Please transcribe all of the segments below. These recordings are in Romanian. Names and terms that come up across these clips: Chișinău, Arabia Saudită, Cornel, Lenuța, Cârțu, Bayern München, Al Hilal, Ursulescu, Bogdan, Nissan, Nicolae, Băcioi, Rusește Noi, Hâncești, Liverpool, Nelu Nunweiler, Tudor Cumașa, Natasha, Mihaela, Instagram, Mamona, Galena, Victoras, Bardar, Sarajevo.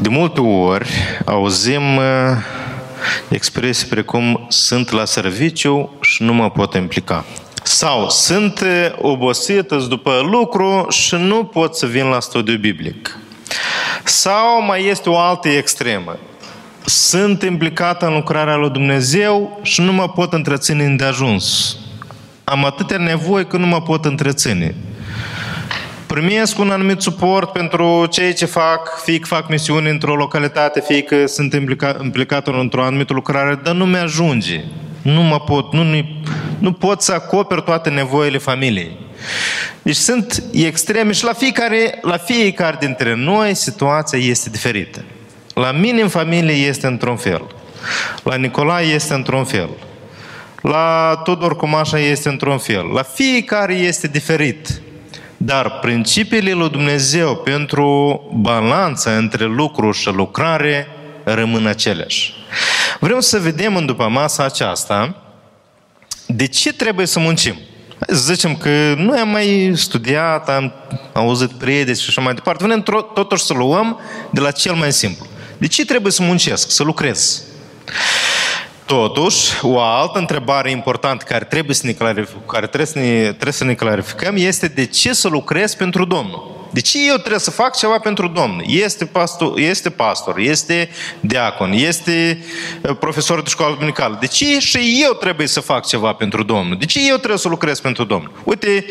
De multe ori auzim expresii precum sunt la serviciu și nu mă pot implica. Sau sunt obosită după lucru și nu pot să vin la studiu biblic. Sau mai este o altă extremă. Sunt implicată în lucrarea lui Dumnezeu și nu mă pot întreține îndeajuns. Am atâtea nevoie că nu mă pot întreține. Primesc un anumit suport pentru cei ce fac, fie că fac misiuni într-o localitate, fie că sunt implicat într-o anumită lucrare, dar nu mi-ajunge. Nu pot să acoper toate nevoile familiei. Deci sunt extreme și la fiecare dintre noi situația este diferită. La mine în familie este într-un fel. La Nicolae este într-un fel. La Tudor Cumașa este într-un fel. La fiecare este diferit. Dar principiile lui Dumnezeu pentru balanța între lucru și lucrare rămân aceleași. Vrem să vedem în după masa aceasta de ce trebuie să muncim. Să zicem că noi am mai studiat, am auzit prieteni și așa mai departe. Vrem totuși să luăm de la cel mai simplu. De ce trebuie să muncesc, să lucrez? Totuși, o altă întrebare importantă care trebuie să ne clarificăm este de ce să lucrez pentru Domnul? De ce eu trebuie să fac ceva pentru Domnul? Este pastor, este diacon, este profesor de școală duminicală. De ce și eu trebuie să fac ceva pentru Domnul? De ce eu trebuie să lucrez pentru Domnul? Uite,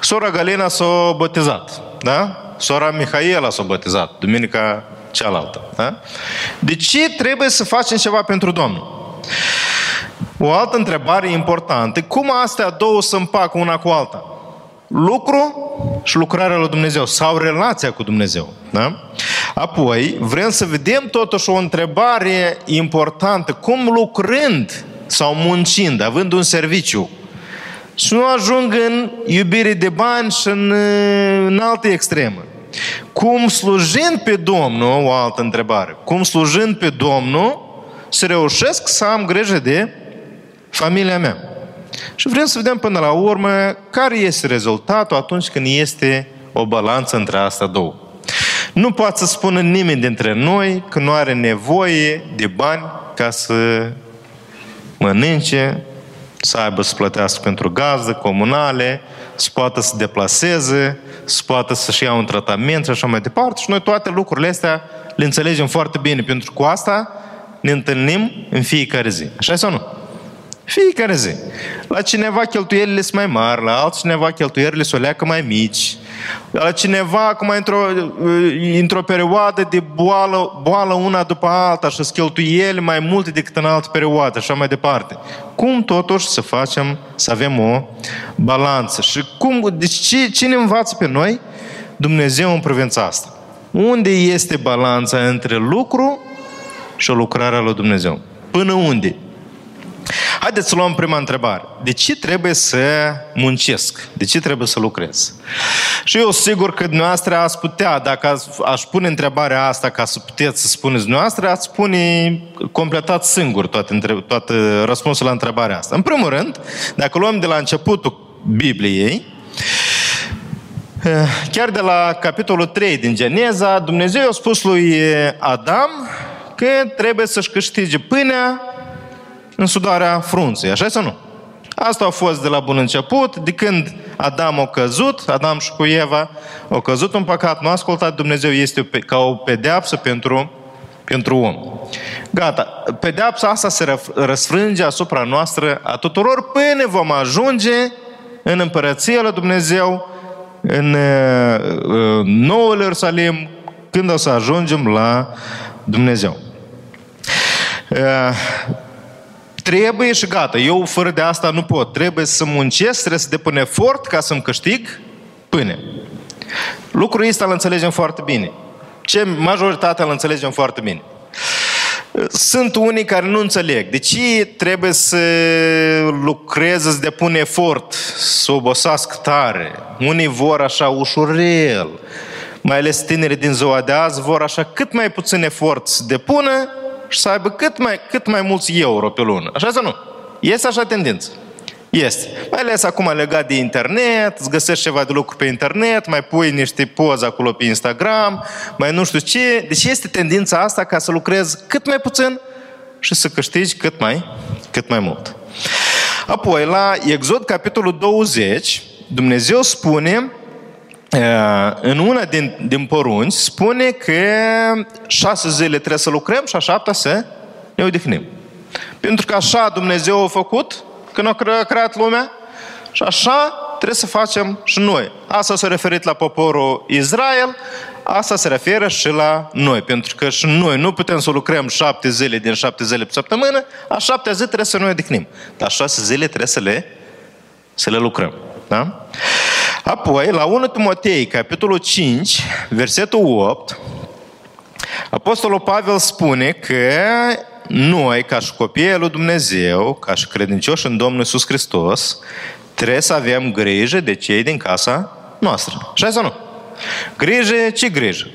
sora Galena s-a botezat, da? Sora Mihaela s-a botezat, duminica cealaltă, da? De ce trebuie să facem ceva pentru Domnul? O altă întrebare importantă, cum astea două se împacă una cu alta? Lucru și lucrarea lui Dumnezeu sau relația cu Dumnezeu, da? Apoi vrem să vedem totuși o întrebare importantă, cum lucrând sau muncind, având un serviciu, să nu ajung în iubire de bani și în alte extreme. Cum slujind pe Domnul, o altă întrebare, cum slujind pe Domnul să reușesc să am grijă de familia mea. Și vrem să vedem până la urmă care este rezultatul atunci când este o balanță între astea două. Nu poate să spună nimeni dintre noi că nu are nevoie de bani ca să mănânce, să aibă să plătească pentru gazdă, comunale, să poată să deplaseze, să poată să-și ia un tratament și așa mai departe. Și noi toate lucrurile astea le înțelegem foarte bine, pentru că cu asta ne întâlnim în fiecare zi. Așa sau nu? Fiecare zi. La cineva cheltuielile sunt mai mari, la altcineva cheltuielile sunt o leacă mai mici, la cineva acum într-o perioadă de boală una după alta și sunt cheltuieli mai multe decât în altă perioadă, așa mai departe. Cum totuși să facem, să avem o balanță? Și cine învață pe noi? Dumnezeu în privința asta. Unde este balanța între lucru și o lucrare a lui Dumnezeu? Până unde? Haideți să luăm prima întrebare. De ce trebuie să muncesc? De ce trebuie să lucrez? Și eu sigur că dumneavoastră ați putea, dacă aș pune întrebarea asta ca să puteți să spuneți dumneavoastră, ați spune completat singur toată răspunsul la întrebarea asta. În primul rând, dacă luăm de la începutul Bibliei, chiar de la capitolul 3 din Geneza, Dumnezeu a spus lui Adam că trebuie să-și câștige pâinea în sudarea frunței, așa sau nu? Asta a fost de la bun început, de când Adam și cu Eva au căzut în păcat, nu a ascultat Dumnezeu, este ca o pedeapsă pentru om. Gata, pedeapsa asta se răsfrânge asupra noastră a tuturor până vom ajunge în împărăția lui Dumnezeu, în Noul Ierusalim, când o să ajungem la Dumnezeu. Trebuie și gata, eu fără de asta nu pot. Trebuie să muncesc, trebuie să depun efort ca să-mi câștig pâine. Lucrul ăsta îl înțelegem foarte bine. Majoritatea îl înțelegem foarte bine. Sunt unii care nu înțeleg. De ce trebuie să lucrez, să depun efort, să obosească tare? Unii vor așa ușurel. Mai ales tinerii din ziua de azi vor așa cât mai puțin efort să depună și să aibă cât mai mulți euro pe lună. Așa sau nu? Este așa tendință. Este. Mai ales acum legat de internet, îți găsești ceva de lucru pe internet, mai pui niște poze acolo pe Instagram, mai nu știu ce. Deci este tendința asta ca să lucrezi cât mai puțin și să câștigi cât mai mult. Apoi, la Exod, capitolul 20, Dumnezeu spune, în una din porunci, spune că 6 zile trebuie să lucrăm și a 7-a să ne odihnim. Pentru că așa Dumnezeu a făcut când a creat lumea și așa trebuie să facem și noi. Asta s-a referit la poporul Israel, asta se referă și la noi, pentru că și noi nu putem să lucrăm 7 zile din 7 zile pe săptămână, a 7-a zi trebuie să ne odihnim, dar 6 zile trebuie să le lucrăm. Da? Apoi, la 1 Timotei, capitolul 5, versetul 8, Apostolul Pavel spune că noi, ca și copiii lui Dumnezeu, ca și credincioși în Domnul Iisus Hristos, trebuie să avem grijă de cei din casa noastră. Așa sau nu? Grijă, ce grijă?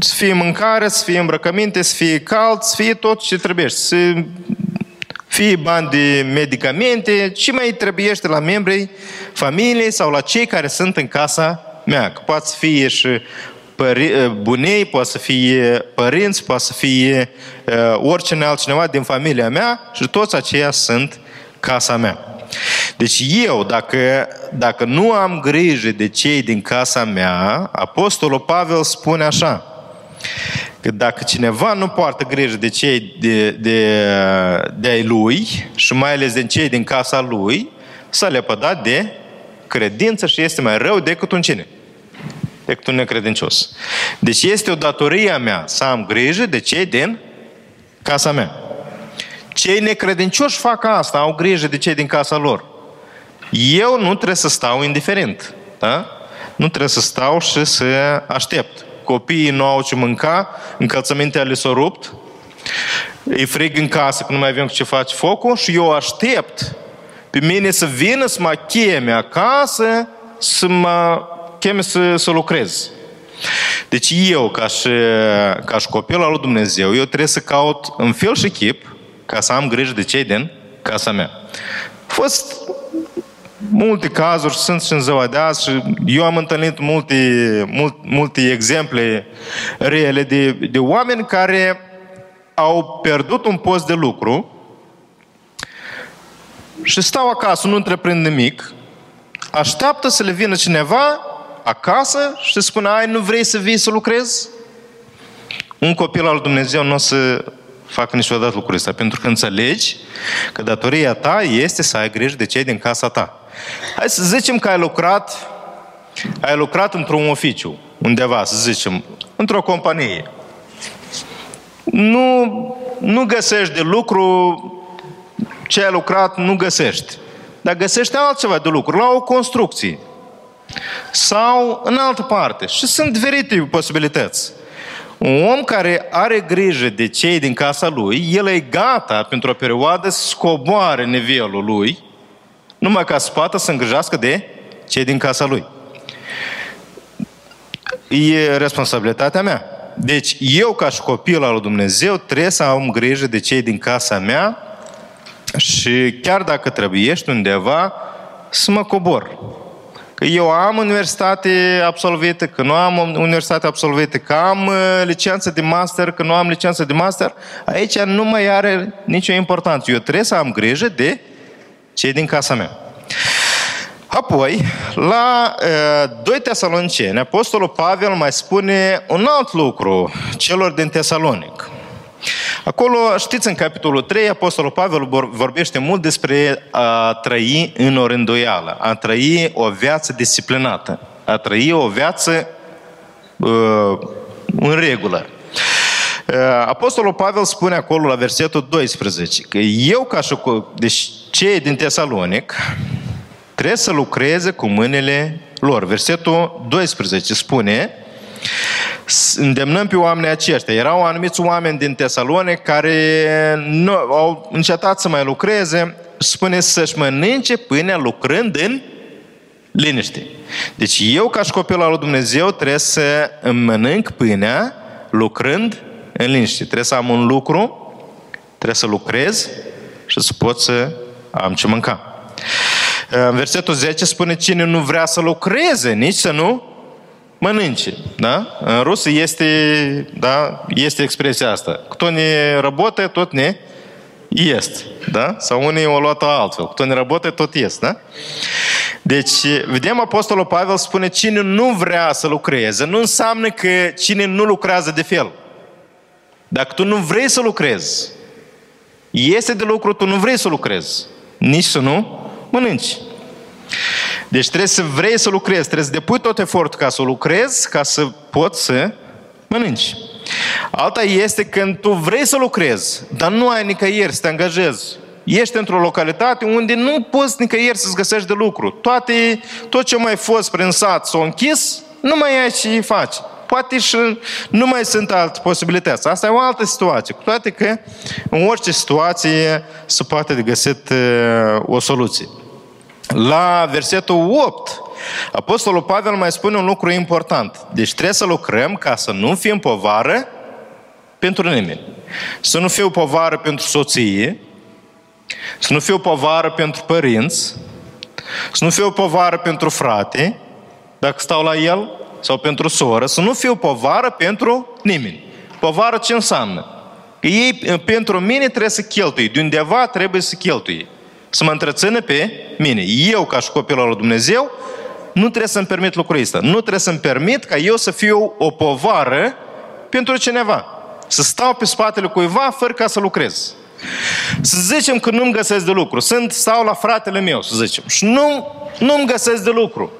Să fie mâncare, să fie îmbrăcăminte, să fie cald, să fie tot ce trebuie. Să fie bani de medicamente, ce mai trebuiește la membrii familiei sau la cei care sunt în casa mea. Că poate să fie și bunei, poate să fie părinți, poate să fie oricine altcineva din familia mea și toți aceia sunt casa mea. Deci eu, dacă nu am grijă de cei din casa mea, Apostolul Pavel spune așa, că dacă cineva nu poartă grijă de cei de-ai lui și mai ales de cei din casa lui, s-a lepădat de credință și este mai rău decât un cine? Decât un necredincios. Deci este o datorie a mea să am grijă de cei din casa mea. Cei necredincioși fac asta, au grijă de cei din casa lor. Eu nu trebuie să stau indiferent. Da? Nu trebuie să stau și să aștept. Copiii nu au ce mânca, încălțămintea le s-a rupt, e frig în casă că nu mai avem ce face focul și eu aștept pe mine să vină să mă cheme acasă, să mă cheme să lucrez. Deci eu, ca și copil al lui Dumnezeu, eu trebuie să caut în fel și chip ca să am grijă de cei din casa mea. A fost multe cazuri, sunt și în ziua de azi și eu am întâlnit multe exemple reale de oameni care au pierdut un post de lucru și stau acasă, nu întreprind nimic, așteaptă să le vină cineva acasă și spune, ai, nu vrei să vii să lucrezi? Un copil al Dumnezeu nu o să facă niciodată lucrul ăsta, pentru că înțelegi că datoria ta este să ai grijă de cei din casa ta. Hai să zicem că ai lucrat într-un oficiu, undeva, să zicem, într-o companie. Nu găsești de lucru ce ai lucrat, nu găsești. Dar găsești altceva de lucru, la o construcție. Sau în altă parte. Și sunt diferite posibilități. Un om care are grijă de cei din casa lui, el e gata pentru o perioadă să scoboare nivelul lui, numai ca să poată să îngrijească de cei din casa lui. E responsabilitatea mea. Deci eu, ca și copil al lui Dumnezeu, trebuie să am grijă de cei din casa mea și chiar dacă trebuiești undeva, să mă cobor. Că eu am universitate absolvită, că nu am universitate absolvită, că am licență de master, că nu am licență de master, aici nu mai are nicio importanță. Eu trebuie să am grijă de cei din casa mea. Apoi, la 2 Tesaloniceni, Apostolul Pavel mai spune un alt lucru celor din Tesalonic. Acolo, știți, în capitolul 3, Apostolul Pavel vorbește mult despre a trăi în orânduială, a trăi o viață disciplinată, a trăi o viață în regulă. Apostolul Pavel spune acolo, la versetul 12, că eu, ca și cei din Tesalonic, trebuie să lucreze cu mâinile lor. Versetul 12 spune, îndemnăm pe oamenii aceștia. Erau anumiți oameni din Tesalonic care nu, au încetat să mai lucreze, spune să-și mănânce pâinea lucrând în liniște. Deci eu, ca și copil al lui Dumnezeu, trebuie să îmi mănânc pâinea lucrând în liniște. Trebuie să am un lucru, trebuie să lucrez și să pot să am ce mânca. În versetul 10 spune, cine nu vrea să lucreze, nici să nu mănânce. Da? În rusă este, da, este expresia asta. Кто не работает, тот не ест. Da? Sau unii o luat altfel. Кто не работает, тот ест. Da? Deci, vedem, Apostolul Pavel spune, cine nu vrea să lucreze, nu înseamnă că cine nu lucrează de fel. Dacă tu nu vrei să lucrezi, este de lucru, tu nu vrei să lucrezi, nici să nu mănânci. Deci trebuie să vrei să lucrezi, trebuie să depui tot efortul ca să lucrezi, ca să poți să mănânci. Alta este când tu vrei să lucrezi, dar nu ai nicăieri să te angajezi. Ești într-o localitate unde nu poți nicăieri să-ți găsești de lucru. Tot ce mai fost prin sat s-a închis, nu mai ai ce faci. Poate și nu mai sunt alte posibilități. Asta e o altă situație. Cu toate că în orice situație se poate de găsit o soluție. La versetul 8, Apostolul Pavel mai spune un lucru important. Deci trebuie să lucrăm ca să nu fim povară pentru nimeni. Să nu fiu povară pentru soție, să nu fiu povară pentru părinți, să nu fiu povară pentru frate, dacă stau la el, sau pentru soră, să nu fiu povară pentru nimeni. Povară ce înseamnă? Că ei pentru mine trebuie să cheltuie, de undeva trebuie să cheltuie, să mă întrețină pe mine. Eu, ca și copil al lui Dumnezeu, nu trebuie să-mi permit lucrul ăsta. Nu trebuie să-mi permit ca eu să fiu o povară pentru cineva. Să stau pe spatele cuiva fără ca să lucrez. Să zicem că nu-mi găsesc de lucru. Stau la fratele meu, să zicem, și nu-mi găsesc de lucru.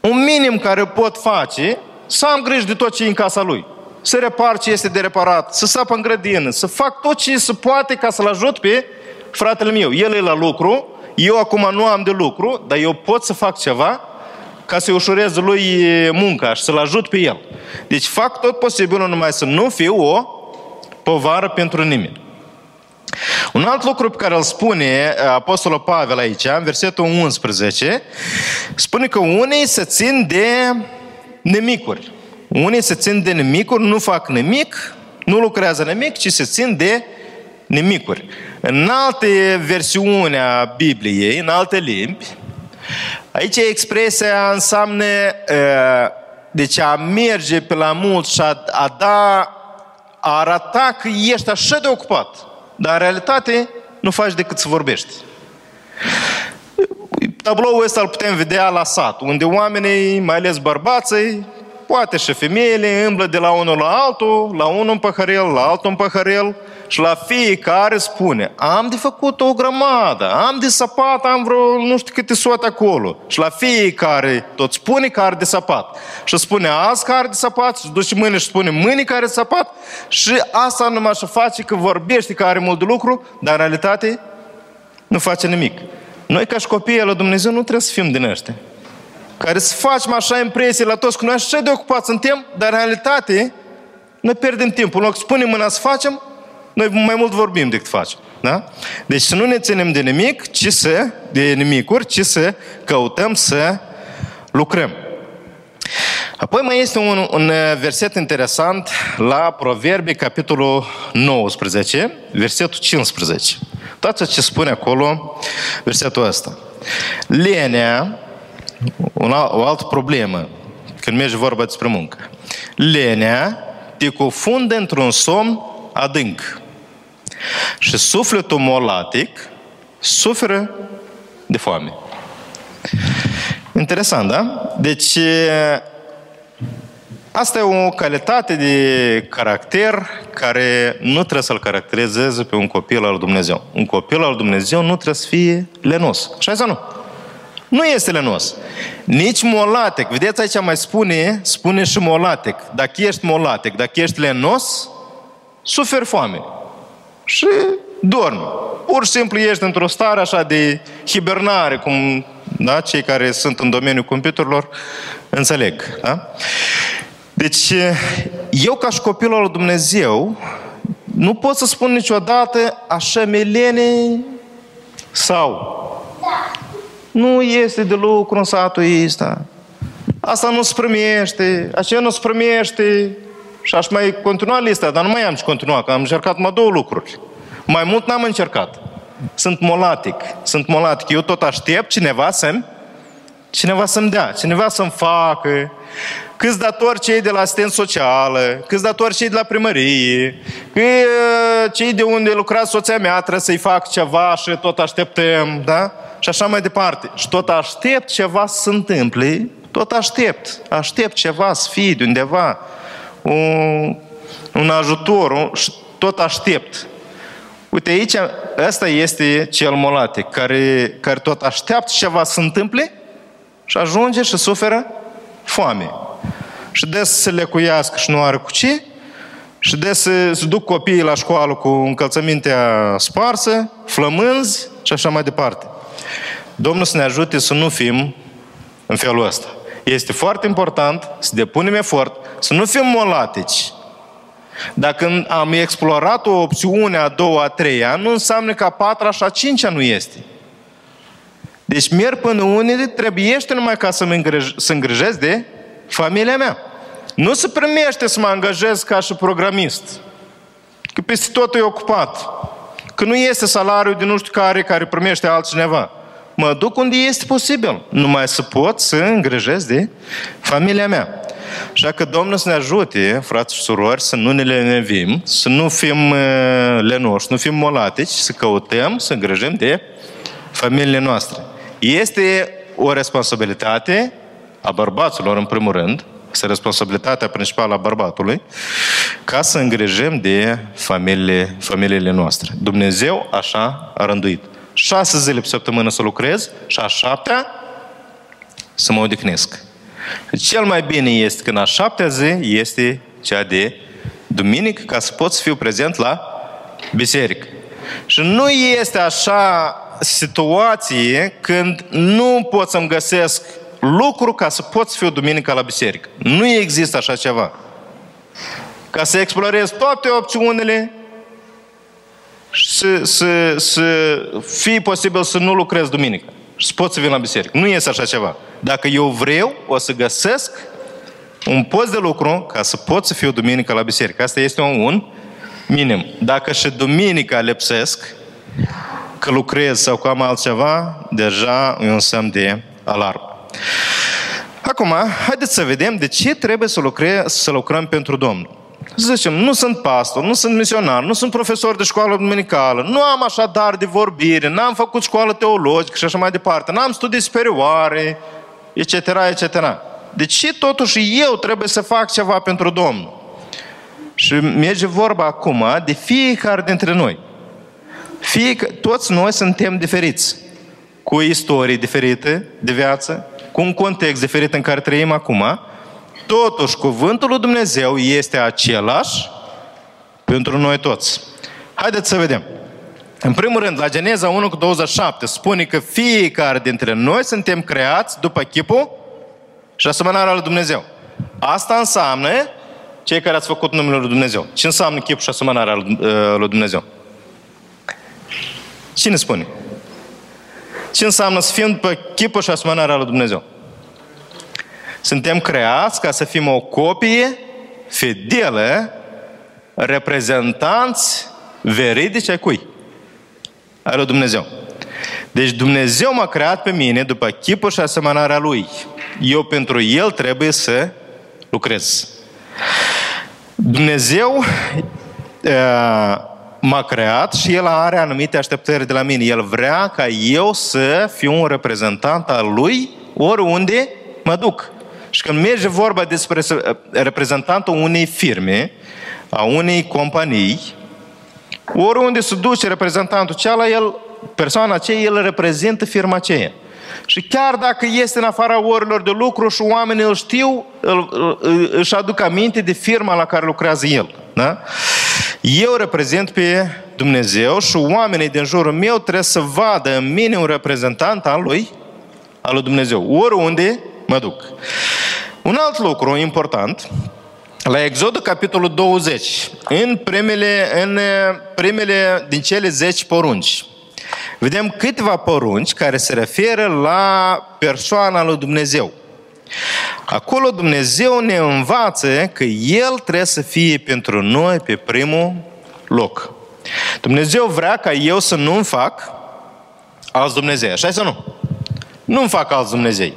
Un minim care pot face, să am grijă de tot ce e în casa lui. Să repar ce este de reparat, să sapă în grădină, să fac tot ce se poate ca să-l ajut pe fratele meu. El e la lucru, eu acum nu am de lucru, dar eu pot să fac ceva ca să-i ușurez lui munca și să-l ajut pe el. Deci fac tot posibilul numai să nu fiu o povară pentru nimeni. Un alt lucru pe care îl spune Apostolul Pavel aici, în versetul 11, spune că unii se țin de nimicuri. Unii se țin de nimicuri, nu fac nimic, nu lucrează nimic, ci se țin de nimicuri. În alte versiuni a Bibliei, în alte limbi, aici expresia înseamnă, deci a merge pe la mult și a arata că ești așa de ocupat. Dar în realitate nu faci decât să vorbești. Tabloul ăsta îl putem vedea la sat, unde oamenii, mai ales bărbații, poate și femeile, îmblă de la unul la altul, la unul în păhărel, la altul în păhărel, și la fiecare spune, am de făcut o grămadă, am de săpat, am vreo nu știu câte sot acolo. Și la fiecare tot spune că are de săpat. Și spune azi că are de săpat, și duce mâine și spune mâine că are de săpat. Și asta numai și face că vorbește că are mult de lucru, dar în realitate nu face nimic. Noi ca și copiii la Dumnezeu nu trebuie să fim din ăștia care să facem așa impresie la toți că noi așa de ocupați suntem, dar în realitate noi pierdem timpul. În loc să punem mâna să facem, noi mai mult vorbim decât facem. Da? Deci să nu ne ținem de nimic, de nimicuri, ci să căutăm să lucrăm. Apoi mai este un verset interesant la Proverbe, capitolul 19, versetul 15. Uitați ce spune acolo versetul ăsta. Lenea, o altă problemă când merge vorba despre muncă. Lenea te cufundă într-un somn adânc. Și sufletul molatic suferă de foame. Interesant, da? Deci, asta e o calitate de caracter care nu trebuie să-l caracterizeze pe un copil al Dumnezeu. Un copil al Dumnezeu nu trebuie să fie lenos. Așa sau nu? Nu este lenos. Nici molatic. Vedeți aici mai spune și molatic. Dacă ești molatic, dacă ești lenos, suferi foame. Și dormi. Pur și simplu ești într-o stare așa de hibernare, cum da, cei care sunt în domeniul computerilor înțeleg. Da? Deci, eu ca și copilul lui Dumnezeu nu pot să spun niciodată așa milene sau nu este de lucru în satul ăsta. Asta nu se primește, aceea nu se primește. Și aș mai continua lista, dar nu mai am ce continua, că am încercat numai două lucruri. Mai mult n-am încercat. Sunt molatic. Eu tot aștept cineva să-mi dea, cineva să-mi facă. Câți datori cei de la asistență socială, câți datori cei de la primărie, că cei de unde lucra soția mea trebuie să-i fac ceva și tot așteptăm, da? Și așa mai departe. Și tot aștept ceva să se întâmple, tot aștept ceva să fie de undeva, un ajutor, și tot aștept. Uite aici, ăsta este cel molatic, care tot așteaptă ceva să se întâmple și ajunge și suferă foame. Și des să se lecuiască și nu are cu ce, și des să duc copiii la școală cu încălțămintea sparsă, flămânzi și așa mai departe. Domnul să ne ajute să nu fim în felul ăsta. Este foarte important să depunem efort, să nu fim molatici. Dacă am explorat o opțiune a doua, a treia, nu înseamnă că a patra și a cincea nu este. Deci merg până unele, trebuiește numai ca să mă îngrijesc de familia mea. Nu se primește să mă angajez ca și programist. Că peste tot e ocupat. Că nu este salariul de nu știu care primește altcineva. Mă duc unde este posibil. Numai să pot să îngrijesc de familia mea. Așa că Domnul să ne ajute, frați și surori, să nu ne lenevim, să nu fim lenoși, nu fim molatici, să căutăm, să îngrijim de familiile noastre. Este o responsabilitate a bărbaților, în primul rând, este responsabilitatea principală a bărbatului, ca să îngrijim de familiile noastre. Dumnezeu așa a rânduit. 6 zile pe săptămână să lucrez și a 7-a să mă odihnesc. Cel mai bine este când a 7-a zi este cea de duminică, ca să pot să fiu prezent la biserică. Și nu este așa situație când nu pot să-mi găsesc lucru ca să pot să fiu duminică la biserică. Nu există așa ceva. Ca să explorez toate opțiunile și să fie posibil să nu lucrez duminică. Și pot să vin la biserică. Nu este așa ceva. Dacă eu vreau, o să găsesc un post de lucru ca să pot să fiu duminică la biserică. Asta este un minim. Dacă și duminica lipsesc, că lucrez sau că am altceva, deja e un semn de alarmă. Acum, haideți să vedem de ce trebuie să lucrăm pentru Domnul. Zicem, nu sunt pastor, nu sunt misionar, nu sunt profesor de școală duminicală, nu am așa dar de vorbire, n-am făcut școală teologică și așa mai departe, n-am studii superioare, etc., etc. Deci totuși eu trebuie să fac ceva pentru Domnul. Și merge vorba acum de fiecare dintre noi. Toți noi suntem diferiți, cu istorii diferite de viață, cu un context diferit în care trăim acum. Totuși, cuvântul lui Dumnezeu este același pentru noi toți. Haideți să vedem. În primul rând, la Geneza 1:27 spune că fiecare dintre noi suntem creați după chipul și asemănarea lui Dumnezeu. Asta înseamnă cei care ați făcut numele lui Dumnezeu. Ce înseamnă chipul și asemănarea lui Dumnezeu? Cine spune? Ce înseamnă să fim după chipul și asemănarea lui Dumnezeu? Suntem creați ca să fim o copie fidelă, reprezentanți veridici ai cui? Ai lui Dumnezeu. Deci Dumnezeu m-a creat pe mine după chipul și asemănarea Lui. Eu pentru El trebuie să lucrez. Dumnezeu m-a creat și El are anumite așteptări de la mine. El vrea ca eu să fiu un reprezentant al Lui oriunde mă duc. Și când merge vorba despre reprezentantul unei firme, a unei companii, oriunde se duce reprezentantul cealaltă, persoana aceea, el reprezintă firma aceea. Și chiar dacă este în afara orilor de lucru și oamenii îl știu, își aduc aminte de firma la care lucrează el. Da? Eu reprezint pe Dumnezeu și oamenii din jurul meu trebuie să vadă în mine un reprezentant al lui Dumnezeu, oriunde mă duc. Un alt lucru important, la Exodul capitolul 20, în primele din cele 10 porunci, vedem câteva porunci care se referă la persoana lui Dumnezeu. Acolo Dumnezeu ne învață că El trebuie să fie pentru noi pe primul loc. Dumnezeu vrea ca eu să nu-mi fac alți Dumnezei. Așa-i sau nu? Nu-mi fac alți Dumnezei.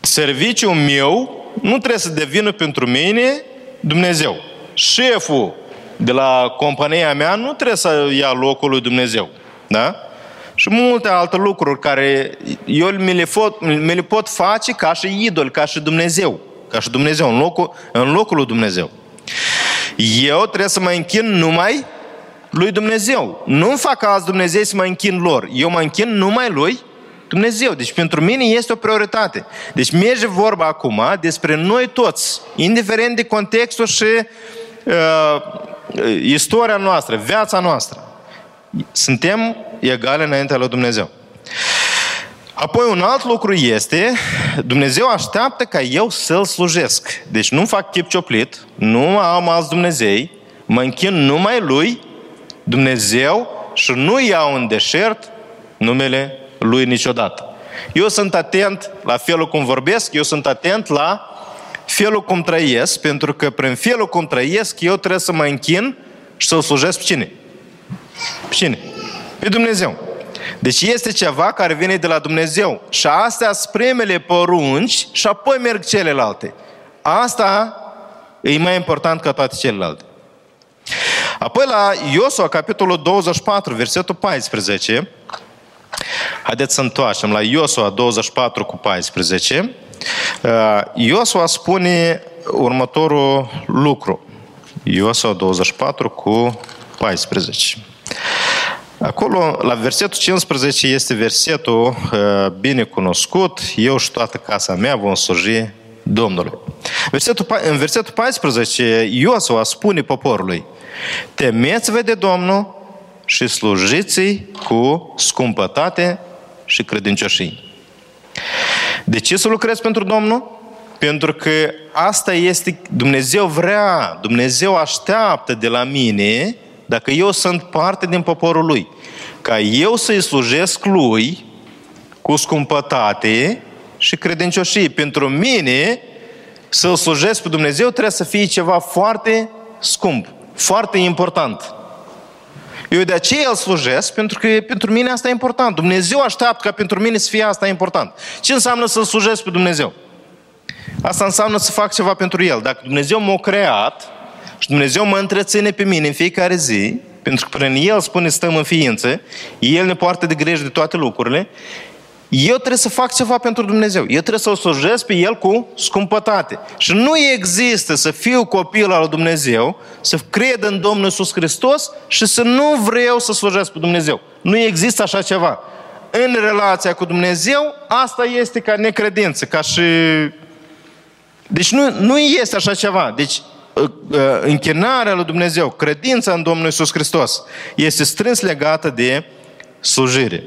Serviciul meu nu trebuie să devină pentru mine Dumnezeu. Șeful de la compania mea nu trebuie să ia locul lui Dumnezeu. Da? Și multe alte lucruri care eu mi le pot face ca și idol, ca și Dumnezeu. Ca și Dumnezeu, în locul lui Dumnezeu. Eu trebuie să mă închin numai lui Dumnezeu. Nu-mi fac alți Dumnezei să mă închin lor. Eu mă închin numai lui Dumnezeu. Deci pentru mine este o prioritate. Deci merge vorba acum despre noi toți, indiferent de contextul și istoria noastră, viața noastră. Suntem egale înaintea lui Dumnezeu. Apoi un alt lucru este, Dumnezeu așteaptă ca eu să-L slujesc. Deci nu fac chip cioplit, nu am alți Dumnezei, mă închin numai Lui, Dumnezeu, și nu iau în deșert numele Lui niciodată. Eu sunt atent la felul cum vorbesc, eu sunt atent la felul cum trăiesc, pentru că prin felul cum trăiesc, eu trebuie să mă închin și să-L slujesc pe cine? Pe cine? Pe Dumnezeu. Deci este ceva care vine de la Dumnezeu. Și astea sunt primele porunci și apoi merg celelalte. Asta e mai important ca toate celelalte. Apoi la Iosua, capitolul 24, versetul 14. Haideți să întoarcem la Iosua 24 cu 14. Iosua spune următorul lucru. Iosua 24 cu 14. Acolo, la versetul 15, este versetul bine cunoscut. Eu și toată casa mea vom sluji Domnului. În versetul 14, Iosua spune poporului: temeți-vă de Domnul și slujiți-i cu scumpătate și credincioșie. De ce să lucrezi pentru Domnul? Pentru că asta este, Dumnezeu vrea, Dumnezeu așteaptă de la mine, dacă eu sunt parte din poporul Lui, ca eu să-i slujesc Lui cu scumpătate și credincioșie. Pentru mine, să-L slujesc pe Dumnezeu trebuie să fie ceva foarte scump, foarte important. Eu de aceea îl slujesc, pentru că pentru mine asta e important. Dumnezeu așteaptă ca pentru mine să fie asta important. Ce înseamnă să-L slujesc pe Dumnezeu? Asta înseamnă să fac ceva pentru El. Dacă Dumnezeu m-a creat și Dumnezeu mă întreține pe mine în fiecare zi, pentru că prin El spune stăm în ființă, El ne poartă de grijă de toate lucrurile, eu trebuie să fac ceva pentru Dumnezeu. Eu trebuie să-L slujesc pe El cu scumpătate. Și nu există să fiu copil al Dumnezeu, să cred în Domnul Iisus Hristos și să nu vreau să slujesc pe Dumnezeu. Nu există așa ceva. În relația cu Dumnezeu, asta este ca necredință, ca și... Deci nu este așa ceva. Deci închinarea lui Dumnezeu, credința în Domnul Iisus Hristos este strâns legată de slujire.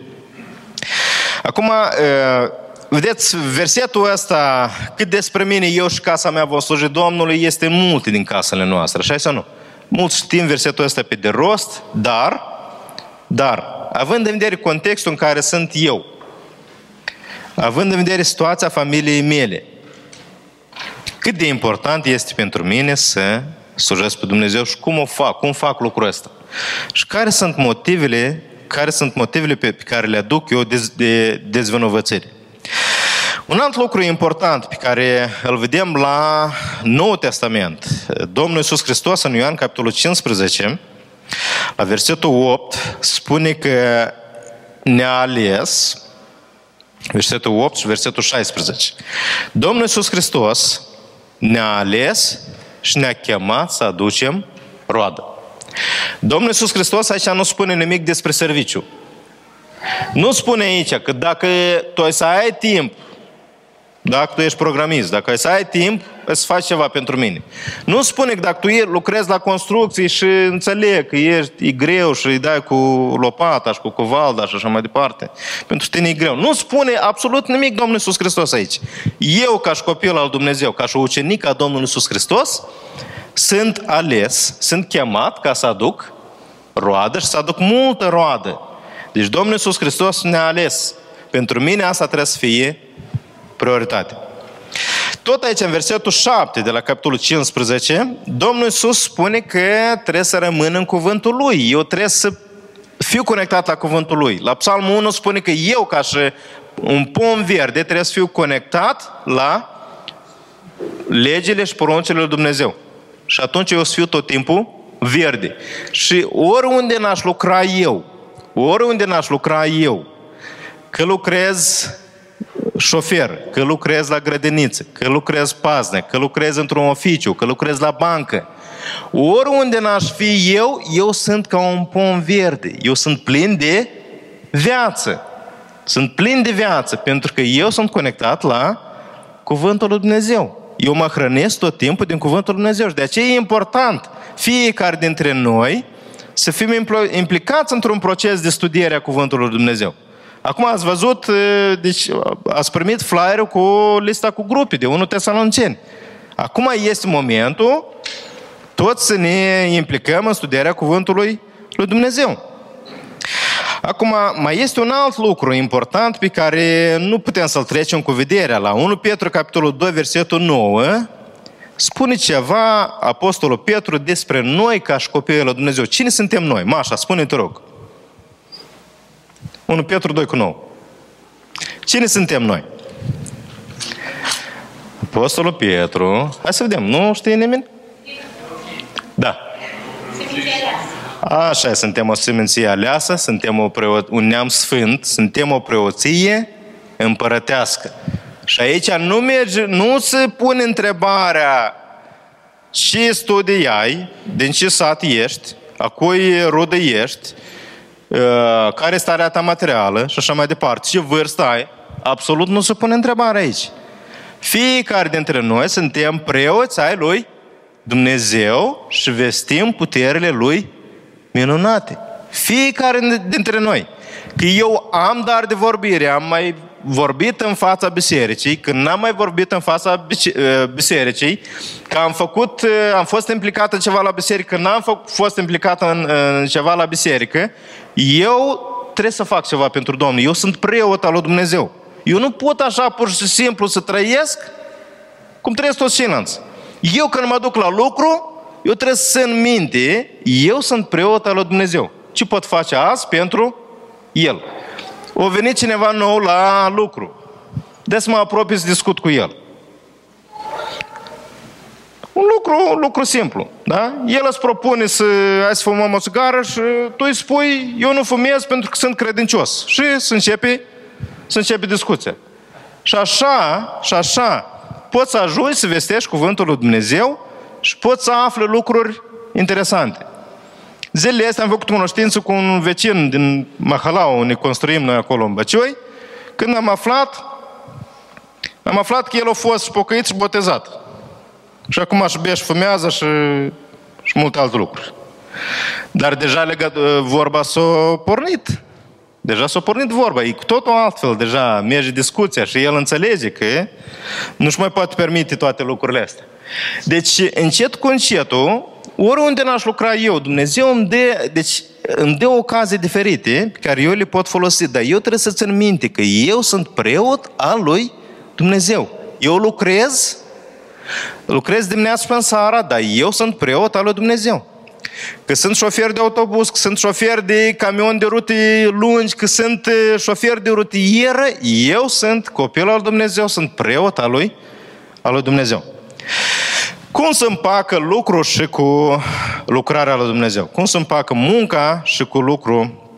Acum, vedeți, versetul ăsta, cât despre mine, eu și casa mea vom sluji Domnului, este multe din casele noastre, așa sau nu? Mulți știm versetul ăsta pe de rost, dar, având în vedere contextul în care sunt eu, având în vedere situația familiei mele, cât de important este pentru mine să slujesc pe Dumnezeu și cum o fac, cum fac lucrul ăsta. Și care sunt motivele pe care le aduc eu de dezvinovățire. Un alt lucru important pe care îl vedem la Noul Testament. Domnul Iisus Hristos în Ioan, capitolul 15, la versetul 8, spune că ne-a ales, versetul 8 și versetul 16. Domnul Iisus Hristos ne-a ales și ne-a chemat să aducem roadă. Domnul Iisus Hristos aici nu spune nimic despre serviciu. Nu spune aici că dacă tu ai să ai timp, dacă tu ești programist, dacă ai să ai timp, îți faci ceva pentru mine. Nu spune că dacă tu lucrezi la construcții și înțeleg că e greu și îi dai cu lopata și cu covalda și așa mai departe, pentru tine e greu. Nu spune absolut nimic Domnul Iisus Hristos aici. Eu, ca și copil al Dumnezeu, ca și ucenic al Domnului Iisus Hristos, sunt ales, sunt chemat ca să aduc roadă și să aduc multă roadă. Deci Domnul Iisus Hristos ne-a ales. Pentru mine asta trebuie să fie prioritate. Tot aici, în versetul 7 de la capitolul 15, Domnul Iisus spune că trebuie să rămân în cuvântul Lui. Eu trebuie să fiu conectat la cuvântul Lui. La Psalmul 1 spune că eu, ca și un pom verde, trebuie să fiu conectat la legile și poruncile lui Dumnezeu. Și atunci eu să fiu tot timpul verde. Și oriunde n-aș lucra eu, că lucrez șofer, că lucrez la grădiniță, că lucrez paznic, că lucrez într-un oficiu, că lucrez la bancă, oriunde n-aș fi eu, eu sunt ca un pom verde. Eu sunt plin de viață. Pentru că eu sunt conectat la cuvântul lui Dumnezeu. Eu mă hrănesc tot timpul din cuvântul lui Dumnezeu. Și de aceea e important fiecare dintre noi să fim implicați într-un proces de studiere a cuvântului lui Dumnezeu. Acum ați văzut, deci ați primit flyer-ul cu lista cu grupe de 1 Tesaloniceni. Acum este momentul toți să ne implicăm în studierea cuvântului lui Dumnezeu. Acum, mai este un alt lucru important pe care nu putem să-l trecem cu vederea. La 1 Petru, capitolul 2, versetul 9, spune ceva Apostolul Petru despre noi ca și copiii lui Dumnezeu. Cine suntem noi? Mașa, spune-mi, te rog. 1 Petru 2 cu 9. Cine suntem noi? Apostolul Petru. Hai să vedem. Nu știe nimeni? Da. Așa, suntem o seminție aleasă, suntem un neam sfânt, suntem o preoție împărătească. Și aici nu se pune întrebarea ce studii ai, din ce sat ești, a cui rudă ești, care e starea ta materială și așa mai departe, ce vârstă ai. Absolut nu se pune întrebarea aici. Fiecare dintre noi suntem preoți ai lui Dumnezeu și vestim puterile lui minunate. Fiecare dintre noi. Că eu am dar de vorbire, am mai vorbit în fața bisericii, când n-am mai vorbit în fața bisericii, că am fost implicat în ceva la biserică, n-am fost implicat în ceva la biserică, eu trebuie să fac ceva pentru Domnul. Eu sunt preot al lui Dumnezeu. Eu nu pot așa pur și simplu să trăiesc cum trăiesc toți ceilalți. Eu când mă duc la lucru, eu trebuie să în minte, eu sunt preot al lui Dumnezeu. Ce pot face azi pentru El? O venit cineva nou la lucru. De să mă apropii să discut cu el. Un lucru simplu. Da? El îți propune hai să fumăm o țigară și tu îi spui, eu nu fumez pentru că sunt credincios. Și să începe discuția. Și așa poți să ajungi să vestești cuvântul lui Dumnezeu și poți să afli lucruri interesante. Zilele astea am făcut cunoștință cu un vecin din Mihaela, unde construim noi acolo în Băcioi, când am aflat că el a fost pocăit și botezat. Și acum își bea și fumează și multe alte lucruri. Dar deja vorba s-a pornit. E totul altfel deja, merge discuția și el înțelege că nu-și mai poate permite toate lucrurile astea. Deci, încet cu încetul, oriunde n-aș lucra eu, Dumnezeu îmi dă ocazie diferite pe care eu le pot folosi. Dar eu trebuie să țin minte că eu sunt preot al lui Dumnezeu. Eu lucrez dimineața până seara, dar eu sunt preot al lui Dumnezeu. Că sunt șofer de autobuz, că sunt șofer de camion de rute lungi, că sunt șofer de rutieră, eu sunt copil al lui Dumnezeu, sunt preot al lui Dumnezeu. Cum se împacă lucrul și cu lucrarea lui Dumnezeu? Cum se împacă munca și cu lucru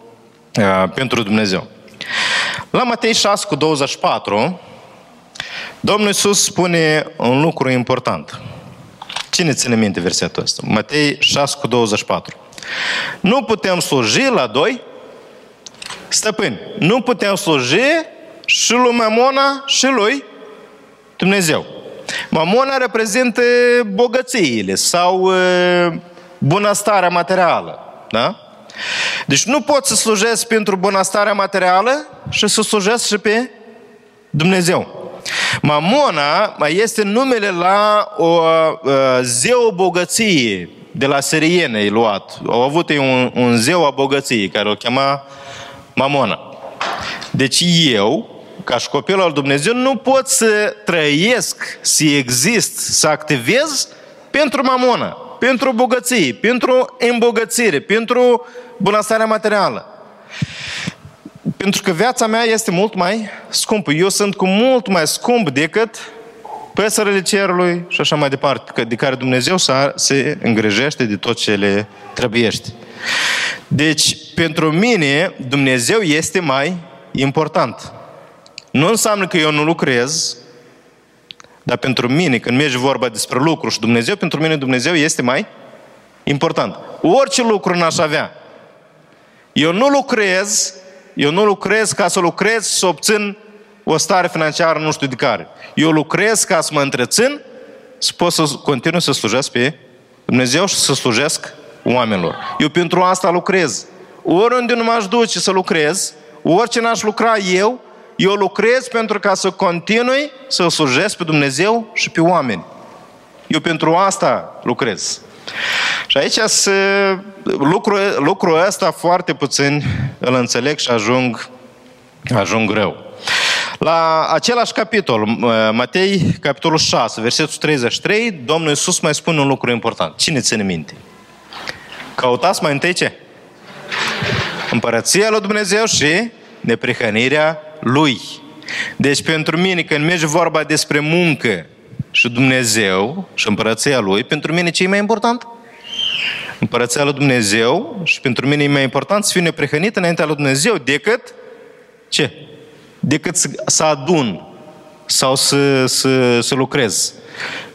pentru Dumnezeu? La Matei 6 cu 24, Domnul Iisus spune un lucru important. Cine ține minte versetul ăsta? Matei 6 cu 24. Nu putem sluji la doi stăpâni. Nu putem sluji și lui Mamona și lui Dumnezeu. Mamona reprezintă bogățiile sau bunăstarea materială. Da? Deci nu pot să slujesc pentru bunăstarea materială și să slujesc și pe Dumnezeu. Mamona mai este numele la o zeu bogăției de la Siriene e luat. Au avut un zeu a bogăției care îl chema Mamona. Deci eu ca și copilul al Dumnezeu, nu pot să trăiesc, să exist, să activez pentru mamonă, pentru bogăție, pentru îmbogățire, pentru bunăstarea materială. Pentru că viața mea este mult mai scumpă. Eu sunt cu mult mai scump decât păsările cerului și așa mai departe, de care Dumnezeu se îngrijește de tot ce le trebuiește. Deci, pentru mine, Dumnezeu este mai important. Nu înseamnă că eu nu lucrez, dar pentru mine, când merge vorba despre lucru și Dumnezeu, pentru mine Dumnezeu este mai important. Orice lucru n-aș avea. Eu nu lucrez ca să lucrez, să obțin o stare financiară nu știu de care. Eu lucrez ca să mă întrețin, să pot să continui să slujesc pe Dumnezeu și să slujesc oamenilor. Eu pentru asta lucrez. Oriunde nu m-aș duce să lucrez, orice n-aș lucra eu lucrez pentru ca să continui să slujesc pe Dumnezeu și pe oameni. Eu pentru asta lucrez. Și aici lucrul ăsta foarte puțin îl înțeleg și ajung greu. La același capitol, Matei, capitolul 6, versetul 33, Domnul Iisus mai spune un lucru important. Cine ține minte? Căutați mai întâi ce? Împărăția lui Dumnezeu și neprihănirea Lui. Deci pentru mine, când merge vorba despre muncă și Dumnezeu și împărăția Lui, pentru mine ce e mai important? Împărăția lui Dumnezeu. Și pentru mine e mai important să fiu neprihănit înaintea lui Dumnezeu decât ce? Decât să adun sau să lucrez.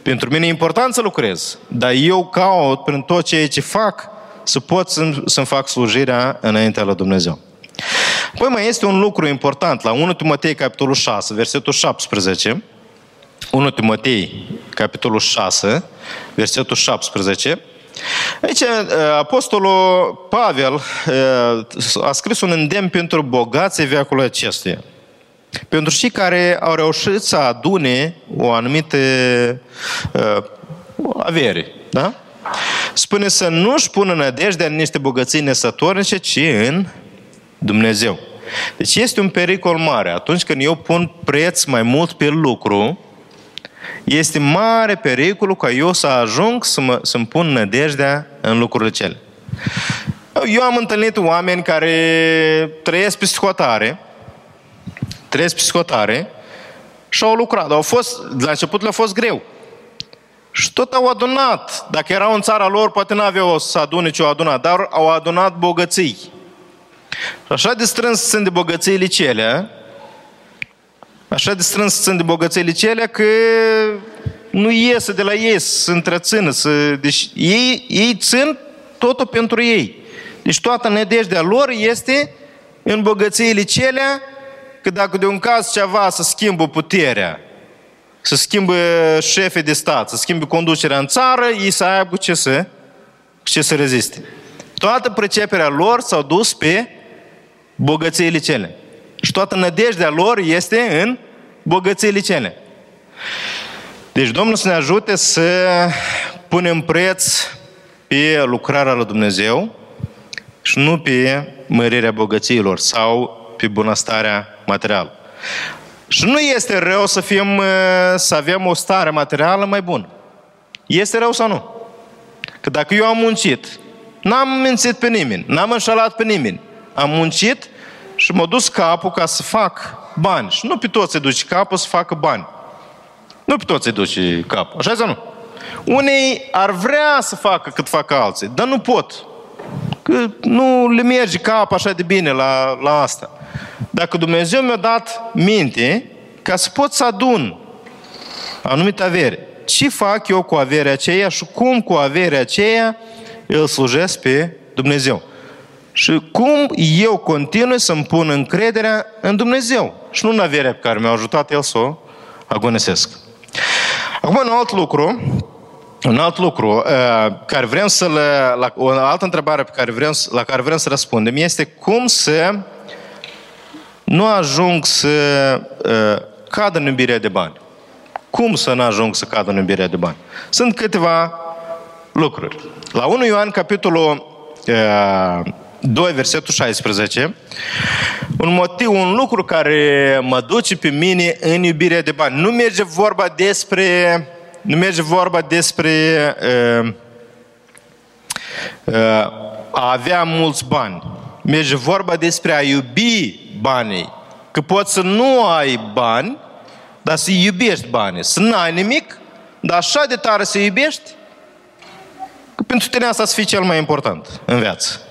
Pentru mine e important să lucrez, dar eu caut prin tot ceea ce fac să pot să-mi fac slujirea înaintea lui Dumnezeu. Păi mai este un lucru important la 1 Timotei, capitolul 6, versetul 17. 1 Timotei, capitolul 6, versetul 17. Aici apostolul Pavel a scris un îndemn pentru bogații veacului acestuia. Pentru cei care au reușit să adune o anumită avere, da? Spune să nu-și pună nădejdea în niște bogății nesătornice, ci în Dumnezeu. Deci este un pericol mare. Atunci când eu pun preț mai mult pe lucru, este mare pericolul ca eu să ajung să-mi pun nădejdea în lucrurile cele. Eu am întâlnit oameni care trăiesc psihotare și au lucrat. La început le-a fost greu. Și tot au adunat. Dacă erau în țara lor, poate n-aveau să adune ce au adunat, dar au adunat bogății. Și așa de strâns sunt de bogățiile cele că nu iese de la ei să se întrețină. Deci ei țin totul pentru ei. Deci toată nădejdea lor este în bogățiile cele, că dacă de un caz ceva să schimbă puterea, să schimbă șefii de stat, să schimbă conducerea în țară, ei să aibă ce să reziste. Toată priceperea lor s-a dus pe bogățiile cele. Și toată nădejdea lor este în bogățiile cele. Deci Domnul să ne ajute să punem preț pe lucrarea lui Dumnezeu și nu pe mărirea bogățiilor sau pe bunăstarea materială. Și nu este rău să avem o stare materială mai bună. Este rău sau nu? Că dacă eu am muncit, n-am mințit pe nimeni, n-am înșelat pe nimeni. Am muncit și m-a dus capul ca să fac bani. Și nu pe toți îi duce capul să facă bani. Nu pe toți îi duce capul. Așa sau nu? Unii ar vrea să facă cât fac alții, dar nu pot. Că nu le merge capul așa de bine la asta. Dacă Dumnezeu mi-a dat minte ca să pot să adun anumite avere, ce fac eu cu averea aceea și cum cu averea aceea îl slujesc pe Dumnezeu? Și cum eu continui să-mi pun încrederea în Dumnezeu și nu în averea pe care mi-a ajutat El să o agonisesc. Acum, un alt lucru care vrem o altă întrebare la care vrem să răspundem este cum să nu ajung să cadă în iubirea de bani. Cum să nu ajung să cadă în iubirea de bani? Sunt câteva lucruri. La 1 Ioan, capitolul 2, versetul 16. Un motiv, un lucru care mă duce pe mine în iubirea de bani. Nu merge vorba despre a avea mulți bani. Merge vorba despre a iubi banii. Că poți să nu ai bani, dar să iubești banii. Să n-ai nimic, dar așa de tare să iubești, că pentru tine asta să fie cel mai important în viață.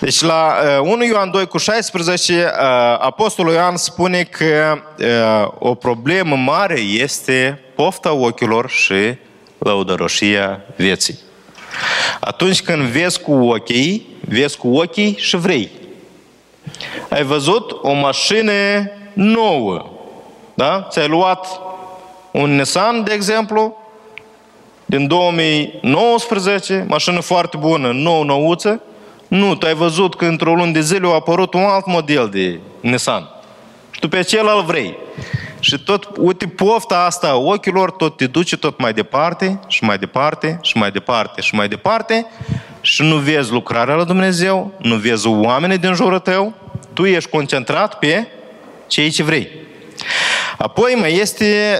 Deci la 1 Ioan 2 cu 16, Apostolul Ioan spune că o problemă mare este pofta ochilor și lăudăroșia vieții. Atunci când vezi cu ochii și vrei. Ai văzut o mașină nouă. Da? Ți-ai luat un Nissan, de exemplu, din 2019, mașină foarte bună, nouă-nouță. Nu, tu ai văzut că într-o lună de zile a apărut un alt model de Nissan. Și tu pe acela îl vrei. Și tot, uite, pofta asta ochilor tot te duce tot mai departe și mai departe și mai departe și mai departe și nu vezi lucrarea la Dumnezeu, nu vezi oamenii din jurul tău, tu ești concentrat pe ceea ce vrei. Apoi mai este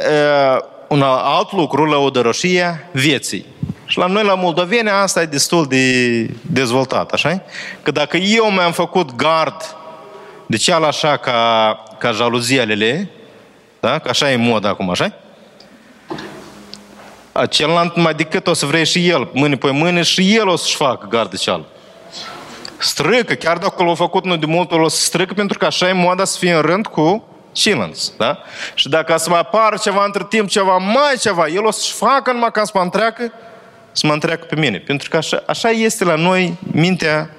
un alt lucru, lăudăroșia vieții. Și la noi, la moldoveni, asta e destul de dezvoltat, așa? Că dacă eu mi-am făcut gard de cealaltă așa ca jaluzielele, da? Că așa e mod acum, așa? Celălalt mai decât o să vrei și el, mâine pe mâine, și el o să-și facă gard de cealaltă. Strâcă, chiar dacă l-a făcut nu de mult, o să strâcă, pentru că așa e moda să fie în rând cu silence, da? Și dacă să mai apară ceva între timp, ceva, el o să-și facă numai ca să mă întreacă, pe mine. Pentru că așa este la noi mintea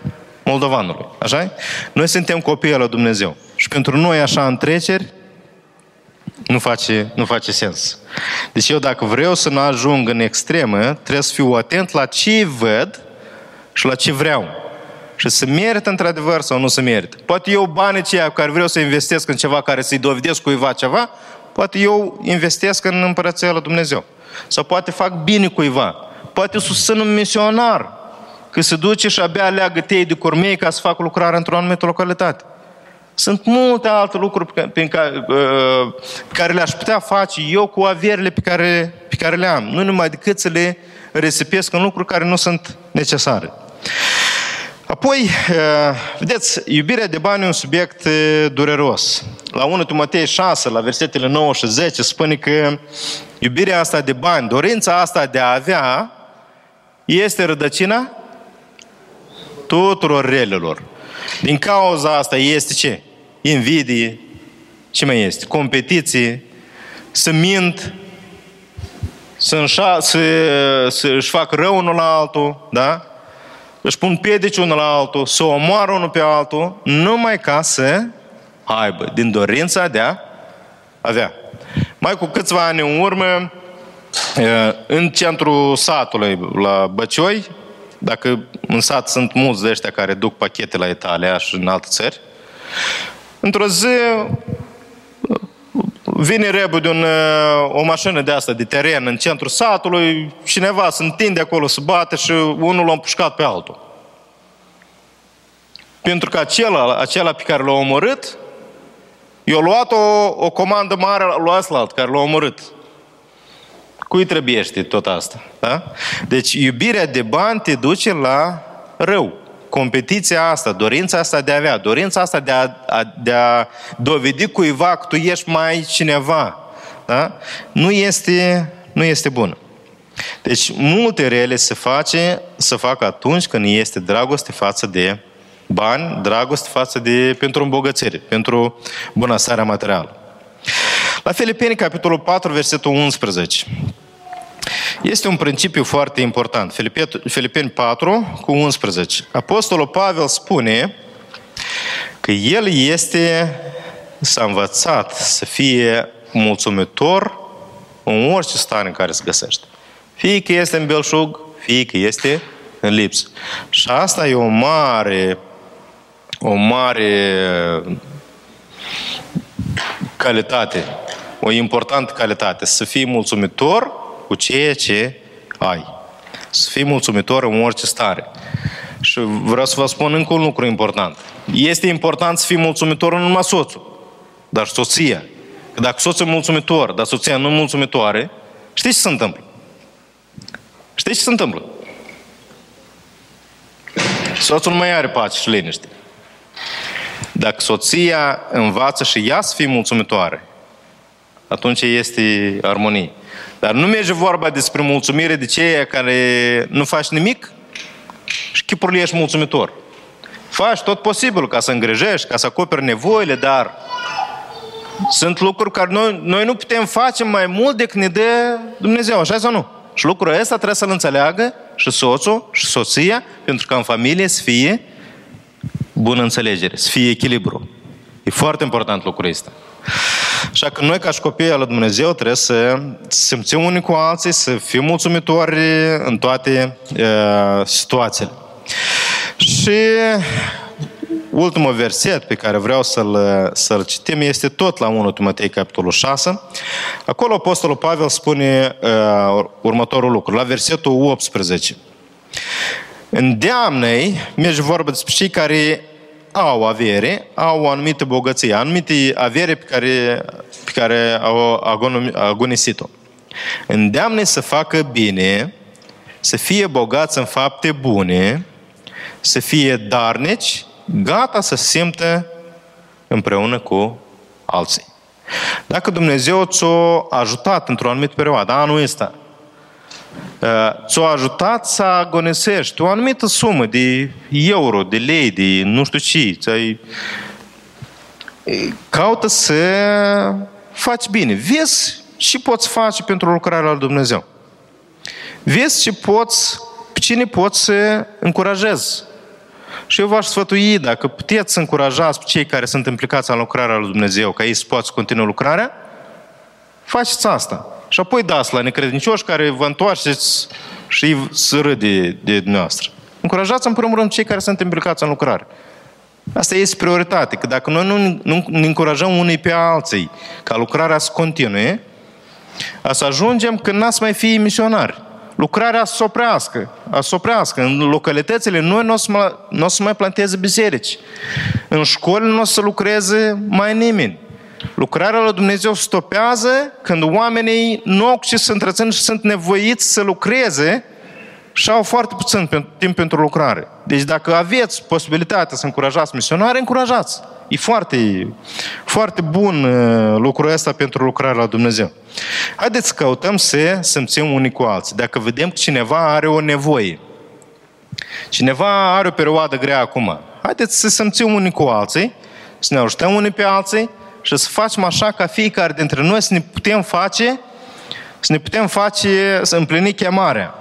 moldovanului. Așa? Noi suntem copii al lui Dumnezeu. Și pentru noi așa întreceri nu face sens. Deci eu dacă vreau să nu ajung în extremă, trebuie să fiu atent la ce văd și la ce vreau. Și să merită într-adevăr sau nu se merită. Poate eu banii ceia care vreau să investesc în ceva care să-i dovedesc cuiva ceva, poate eu investesc în Împărăția lui Dumnezeu. Sau poate fac bine cuiva. Poate susțin un misionar, că se duce și abia aleagă tei de curmei ca să facă lucrare într-o anumită localitate. Sunt multe alte lucruri pe care le-aș putea face eu cu averile pe care le am. Nu numai decât să le risipesc în lucruri care nu sunt necesare. Apoi, vedeți, iubirea de bani e un subiect dureros. La 1 Timotei 6, la versetele 9 și 10, spune că iubirea asta de bani, dorința asta de a avea, este rădăcina tuturor relelor. Din cauza asta este ce? Invidie, ce mai este? Competiție, să mint, să-și facă rău unul la altul, da? Își pun piedici unul la altul, să omoară unul pe altul, numai ca să aibă, din dorința de a avea. Mai cu câțiva ani în urmă, în centrul satului, la Băcioi, dacă în sat sunt mulți de ăștia care duc pachete la Italia și în alte țări, într-o zi vine rebul de o mașină de asta, de teren, în centrul satului, cineva se întinde acolo, se bate și unul l-a împușcat pe altul. Pentru că acela pe care l-a omorât, i-a luat o comandă mare la alt care l-a omorât. Cui trebuiește tot asta? Da? Deci iubirea de bani te duce la rău. Competiția asta, dorința asta de a avea, dorința asta de a dovedi cuiva că tu ești mai cineva, da? Nu este bună. Deci multe rele se fac atunci când este dragoste față de bani, dragoste față de pentru îmbogățire, pentru bunăstarea materială. La Filipeni, capitolul 4, versetul 11. Este un principiu foarte important. Filipeni 4, cu 11. Apostolul Pavel spune că el s-a învățat să fie mulțumitor în orice stare în care se găsește. Fie că este în belșug, fie că este în lipsă. Și asta e o mare calitate, o importantă calitate. Să fii mulțumitor cu ceea ce ai. Să fii mulțumitor în orice stare. Și vreau să vă spun încă un lucru important. Este important să fii mulțumitor nu numai soțul, dar și soția. Că dacă soțul e mulțumitor, dar soția nu mulțumitoare, știi ce se întâmplă? Știi ce se întâmplă? Soțul mai are pace și liniște. Dacă soția învață și ea să fie mulțumitoare, atunci este armonie. Dar nu merge vorba despre mulțumire de ceea care nu faci nimic și chipurile ești mulțumitor. Faci tot posibilul ca să îngrijești, ca să acoperi nevoile, dar sunt lucruri care noi nu putem face mai mult decât ne dă Dumnezeu, așa sau nu? Și lucrul ăsta trebuie să-l înțeleagă și soțul și soția, pentru că în familie să fie bună înțelegere, să fie echilibru. E foarte important lucrul ăsta. Așa că noi, ca și copii al lui Dumnezeu, trebuie să simțim unii cu alții, să fim mulțumitori în toate situațiile. Și ultimul verset pe care vreau să-l citim este tot la 1 Timotei, capitolul 6. Acolo Apostolul Pavel spune următorul lucru, la versetul 18. Îndeamnă-i, merge vorba despre cei care au avere, au anumite bogății, anumite avere pe care au agonisit-o. Îndeamnă-i să facă bine, să fie bogați în fapte bune, să fie darnici, gata să se simtă împreună cu alții. Dacă Dumnezeu ți-a ajutat într-o anumită perioadă, anul ăsta, ți-a ajutat să agonisești o anumită sumă de euro, de lei, de nu știu ce, caută să faci bine. Vezi ce poți face pentru lucrarea lui Dumnezeu. Vezi ce poți, pe cine poți să încurajezi. Și eu v-aș sfătui, dacă puteți să încurajați pe cei care sunt implicați în lucrarea lui Dumnezeu, ca ei să poată continua lucrarea, faceți asta. Și apoi dați la necredincioși care vă întoarceți și să râde de dumneavoastră. Încurajați în primul rând cei care sunt implicați în lucrare. Asta este prioritate, că dacă noi nu ne încurajăm unii pe alții ca lucrarea să continue, să ajungem că n-ați mai fi misionari. Lucrarea să oprească, în localitățile noi nu o să mai planteze biserici. În școli nu o să lucreze mai nimeni. Lucrarea lui Dumnezeu stopează când oamenii nu și se întrețin și sunt nevoiți să lucreze și au foarte puțin timp pentru lucrare. Deci dacă aveți posibilitatea să încurajați misionari, încurajați. E foarte bun lucrul ăsta pentru lucrarea la Dumnezeu. Haideți să căutăm să simțim unii cu alții. Dacă vedem că cineva are o nevoie, cineva are o perioadă grea acum, haideți să simțim unii cu alții, să ne ajutăm unii pe alții și să facem așa ca fiecare dintre noi să ne putem face, să împlini chemarea,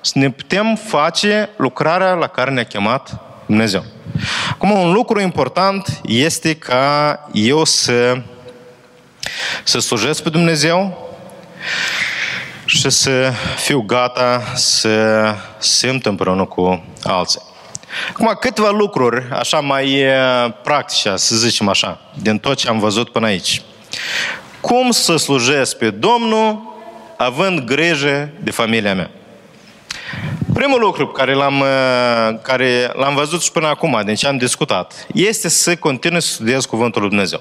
să ne putem face lucrarea la care ne-a chemat Dumnezeu. Acum, un lucru important este ca eu să slujesc pe Dumnezeu și să fiu gata să simt împreună cu alții. Acum, câteva lucruri așa mai practice, să zicem așa, din tot ce am văzut până aici. Cum să slujesc pe Domnul având grijă de familia mea? Primul lucru pe care l-am văzut și până acum, din ce am discutat, este să continui să studiez Cuvântul lui Dumnezeu.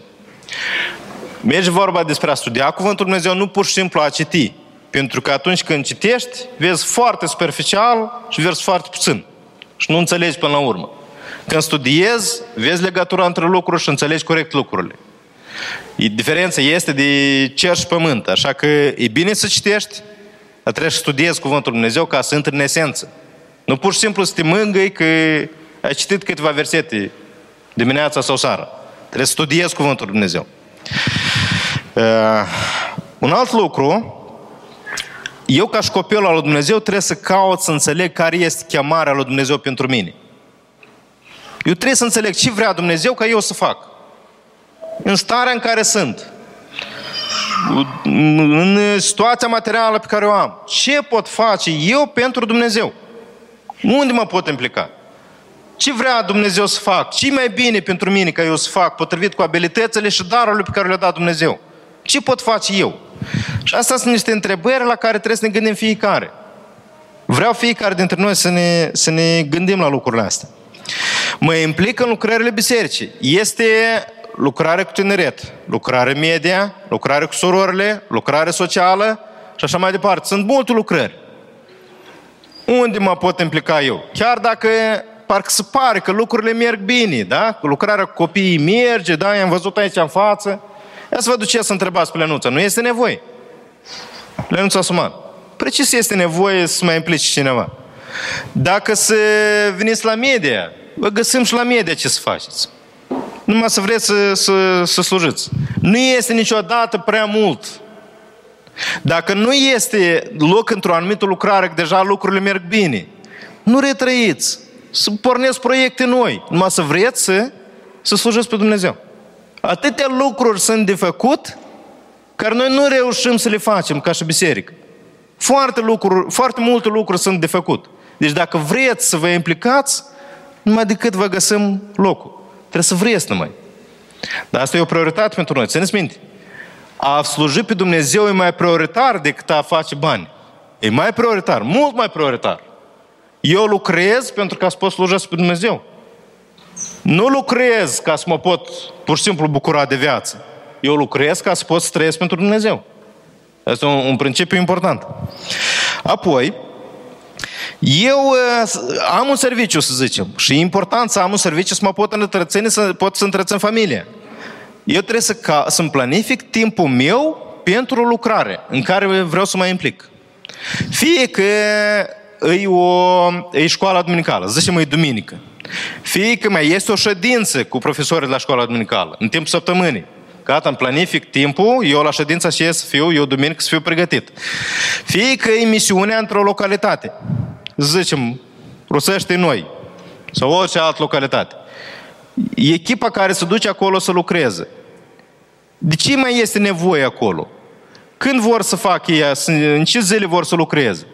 Merge vorba despre a studia Cuvântul lui Dumnezeu, nu pur și simplu a citi. Pentru că atunci când citești, vezi foarte superficial și vezi foarte puțin. Și nu înțelegi până la urmă. Când studiezi, vezi legătura între lucruri și înțelegi corect lucrurile. Diferența este de cer și pământ, așa că e bine să citești, dar trebuie să studiezi Cuvântul lui Dumnezeu ca să intri în esență. Nu pur și simplu să te mângâi că ai citit câteva versete dimineața sau seara. Trebuie să studiezi Cuvântul lui Dumnezeu. Un alt lucru, eu ca și copil al lui Dumnezeu trebuie să caut să înțeleg care este chemarea lui Dumnezeu pentru mine. Eu trebuie să înțeleg ce vrea Dumnezeu ca eu să fac. În starea în care sunt. În situația materială pe care o am. Ce pot face eu pentru Dumnezeu? Unde mă pot implica? Ce vrea Dumnezeu să fac? Ce e mai bine pentru mine ca eu să fac potrivit cu abilitățile și darurile pe care le-a dat Dumnezeu? Ce pot face eu? Și astea sunt niște întrebări la care trebuie să ne gândim fiecare. Vreau fiecare dintre noi să ne gândim la lucrurile astea. Mă implic în lucrările bisericii. Este lucrare cu tineret, lucrare media, lucrare cu surorile, lucrare socială și așa mai departe. Sunt multe lucrări. Unde mă pot implica eu? Chiar dacă parcă se pare că lucrurile merg bine, da? Lucrarea cu copiii merge, da? I-am văzut aici în față. Ia să vă duceți să întrebați pe Lenuța. Nu este nevoie. Lenuța Suman. Precis este nevoie să mai implici cineva. Dacă să veniți la media, vă găsim și la media ce să faceți. Numai să vreți să slujiți. Nu este niciodată prea mult. Dacă nu este loc într-o anumită lucrare, că deja lucrurile merg bine, nu retrăiți. Să porneți proiecte noi. Numai să vreți să slujiți pe Dumnezeu. Atâtea lucruri sunt de făcut, care noi nu reușim să le facem ca și biserică. Foarte multe lucruri sunt de făcut. Deci dacă vreți să vă implicați, numai decât vă găsim locul. Trebuie să vreți numai. Dar asta e o prioritate pentru noi. Țineți minte. A sluji pe Dumnezeu e mai prioritar decât a face bani. E mai prioritar, mult mai prioritar. Eu lucrez pentru ca să pot sluji pe Dumnezeu. Nu lucrez ca să mă pot pur și simplu bucura de viață. Eu lucrez ca să pot să trăiesc pentru Dumnezeu. Asta e un principiu important. Apoi, eu am un serviciu, să zicem, și e important să am un serviciu să mă pot întreține, să pot să întrețin familia. Eu trebuie să-mi planific timpul meu pentru o lucrare în care vreau să mă implic. Fie că e școala duminicală, zicem, e duminică. Fie că mai este o ședință cu profesorii de la școala duminicală, în timpul săptămânii. Gata, îmi planific timpul, eu la ședința aceea să fiu, eu duminică să fiu pregătit. Fie că e misiunea într-o localitate. Zicem, Rusește Noi, sau orice altă localitate. Echipa care se duce acolo să lucreze. De ce mai este nevoie acolo? Când vor să fac ei, în ce zile vor să lucreze?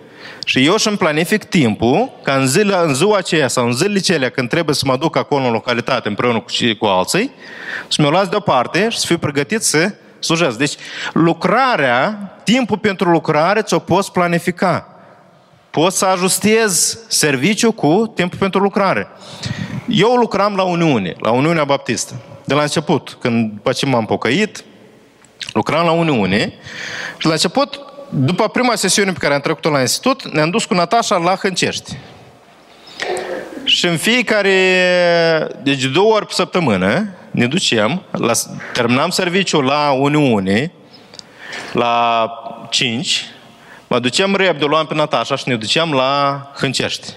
Și eu și-mi planific timpul, ca în ziua aceea sau în zilele celea când trebuie să mă duc acolo în localitate împreună cu alții, să mi-o las deoparte și să fiu pregătit să slujesc. Deci lucrarea, timpul pentru lucrare ți-o poți planifica. Poți să ajustezi serviciul cu timpul pentru lucrare. Eu lucram la Uniunea Baptistă. De la început, după ce m-am pocăit, lucram la Uniune și la început, după prima sesiune pe care am trecut-o la institut, ne-am dus cu Natasha la Hâncești. Și în deci 2 ori pe săptămână, ne ducem, terminam serviciul la Uniune, la 5, mă duceam repede, luam pe Natasha și ne duceam la Hâncești.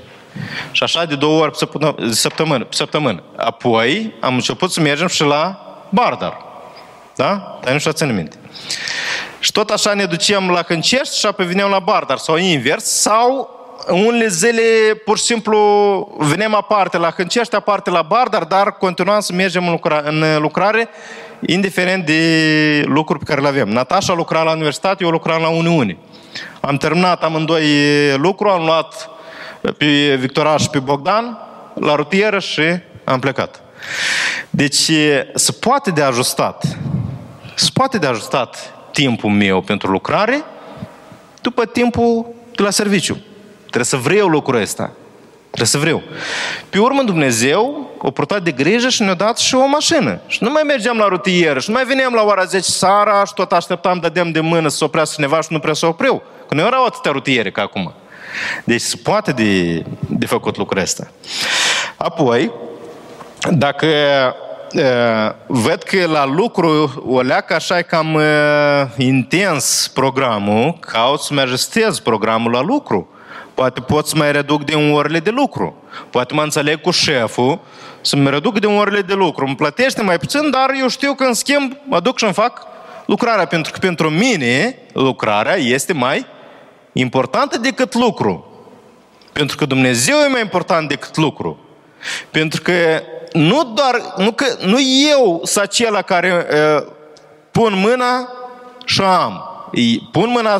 Și așa de 2 ori pe săptămână. Apoi am început să mergem și la Bardar. Da? Dar nu știu, ține minte. Și tot așa ne duceam la Hâncești și apoi veneam la Bardar, sau invers, sau unele zile pur și simplu veneam aparte la Hâncești, aparte la Bardar, dar continuam să mergem în lucrare, indiferent de lucruri pe care le avem. Natasha lucra la universitate, eu lucram la Uniune. Am terminat amândoi lucru, am luat pe Victoras și pe Bogdan la rutieră și am plecat. Deci se poate de ajustat, timpul meu pentru lucrare după timpul de la serviciu. Trebuie să vreau lucrul ăsta. Trebuie să vreau. Pe urmă Dumnezeu a purtat de grijă și ne-a dat și o mașină. Și nu mai mergeam la rutieră și nu mai veneam la ora 10 seara și tot așteptam, dădeam de mână să se oprească cineva și nu prea se opreau. Că nu erau atâtea rutiere ca acum. Deci se poate de făcut lucrul ăsta. Apoi, dacă văd că la lucru o leacă așa e cam intens programul, caut să-mi ajustez programul la lucru. Poate pot să mai reduc din orele de lucru. Poate mă înțeleg cu șeful să-mi reduc din orele de lucru. Îmi plătește mai puțin, dar eu știu că în schimb mă duc și-mi fac lucrarea. Pentru că pentru mine lucrarea este mai importantă decât lucru. Pentru că Dumnezeu e mai important decât lucru. Pentru că nu eu sunt acela care pun mâna și am. Pun mâna,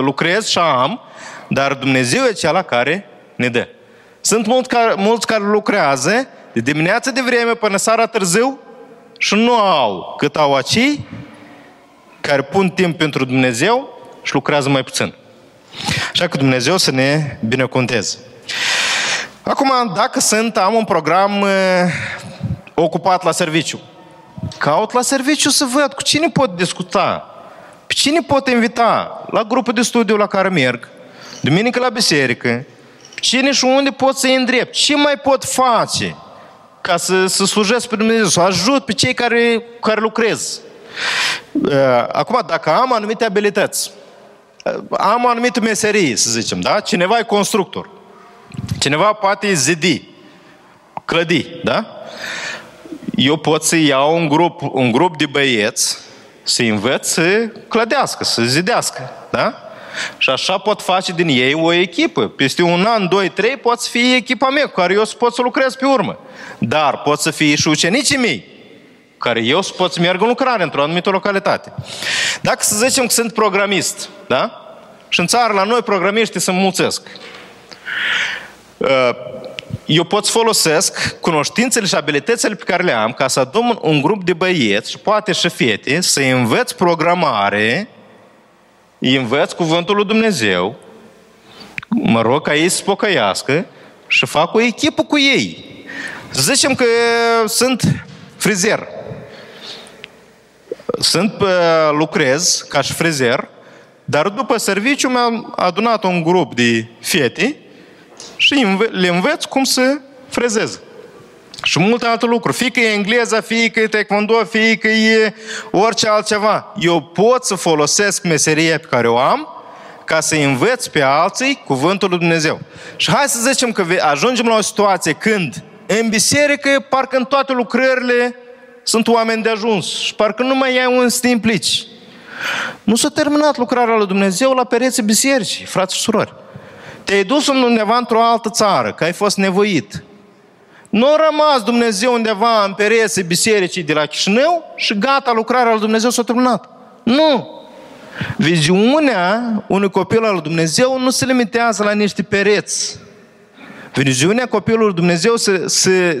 lucrez și am, dar Dumnezeu e acela care ne dă. Sunt mulți care lucrează de dimineață de vreme până seara târziu și nu au cât au acei care pun timp pentru Dumnezeu și lucrează mai puțin. Așa că Dumnezeu să ne binecuvânteze. Acum, dacă am un program ocupat la serviciu, caut la serviciu să văd cu cine pot discuta, pe cine pot invita la grupul de studiu la care merg, duminică la biserică, cine și unde pot să-i îndrept, ce mai pot face ca să slujesc pe Dumnezeu, să ajut pe cei care lucrez. Acum, dacă am anumite abilități, am o anumită meserie, să zicem, da? Cineva e constructor, cineva poate zidi, clădi, da? Eu pot să iau un grup de băieți, să-i învăț să clădească, să zidească, da? Și așa pot face din ei o echipă. Peste un an, 2, 3, pot să fie echipa mea, cu care eu pot să lucrez pe urmă. Dar pot să fie și ucenicii mei, care eu pot să merg în lucrare într-o anumită localitate. Dacă să zicem că sunt programist, da? Și în țară la noi programiștii se mulțesc. Eu pot să folosesc cunoștințele și abilitățile pe care le am ca să adun un grup de băieți și poate și fete, să-i învăț programare, îi învăț cuvântul lui Dumnezeu, mă rog ca ei să se pocăiască și fac o echipă cu ei. Zicem că sunt frizer. Lucrez ca și frizer, dar după serviciu mi-am adunat un grup de fete și le învăț cum să frezez. Și multe alte lucruri. Fie că e engleza, fie că e taekwondo, fie că e orice altceva. Eu pot să folosesc meseria pe care o am ca să învăț pe alții cuvântul lui Dumnezeu. Și hai să zicem că ajungem la o situație când în biserică parcă în toate lucrările sunt oameni de ajuns și parcă nu mai ai unde să te implici. Nu s-a terminat lucrarea lui Dumnezeu la pereții bisericii, frați și surori. Te-ai dus undeva într-o altă țară, că ai fost nevoit. Nu a rămas Dumnezeu undeva în pereții bisericii de la Chișinău și gata, lucrarea lui Dumnezeu s-a terminat. Nu! Viziunea unui copil al lui Dumnezeu nu se limitează la niște pereți. Viziunea copilului Dumnezeu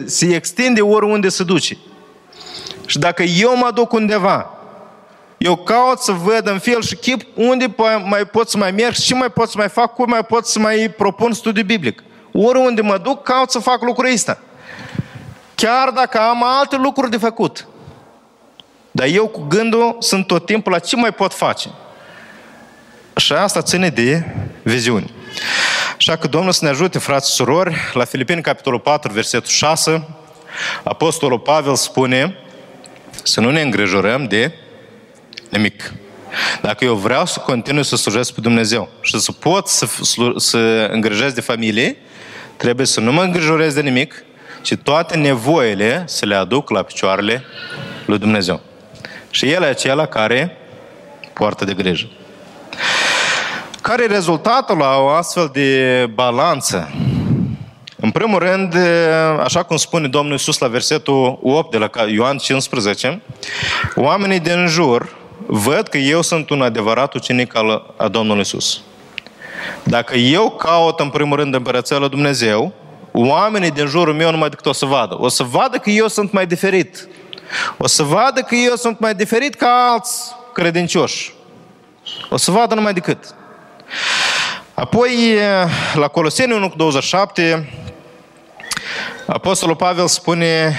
se extinde oriunde se duce. Și dacă eu mă duc undeva, eu caut să văd în fel și chip unde mai pot să mai merg, ce mai pot să mai fac, cum mai pot să mai propun studiu biblic. Oriunde mă duc, caut să fac lucrul ăsta. Chiar dacă am alte lucruri de făcut. Dar eu cu gândul sunt tot timpul la ce mai pot face. Și asta ține de viziune. Așa că Domnul să ne ajute, frați și surori, la Filipeni, capitolul 4, versetul 6, Apostolul Pavel spune să nu ne îngrijorăm de nimic. Dacă eu vreau să continui să slujesc pe Dumnezeu și să pot să îngrijesc de familie, trebuie să nu mă îngrijorez de nimic, ci toate nevoile să le aduc la picioarele lui Dumnezeu. Și El e acela care poartă de grijă. Care e rezultatul la o astfel de balanță? În primul rând, așa cum spune Domnul Iisus la versetul 8 de la Ioan 15, oamenii din jur văd că eu sunt un adevărat ucenic al Domnului Iisus. Dacă eu caut în primul rând împărăția lui Dumnezeu, oamenii din jurul meu numai decât o să vadă. O să vadă că eu sunt mai diferit. O să vadă că eu sunt mai diferit ca alți credincioși. O să vadă numai decât. Apoi, la Coloseni 1:27, Apostolul Pavel spune: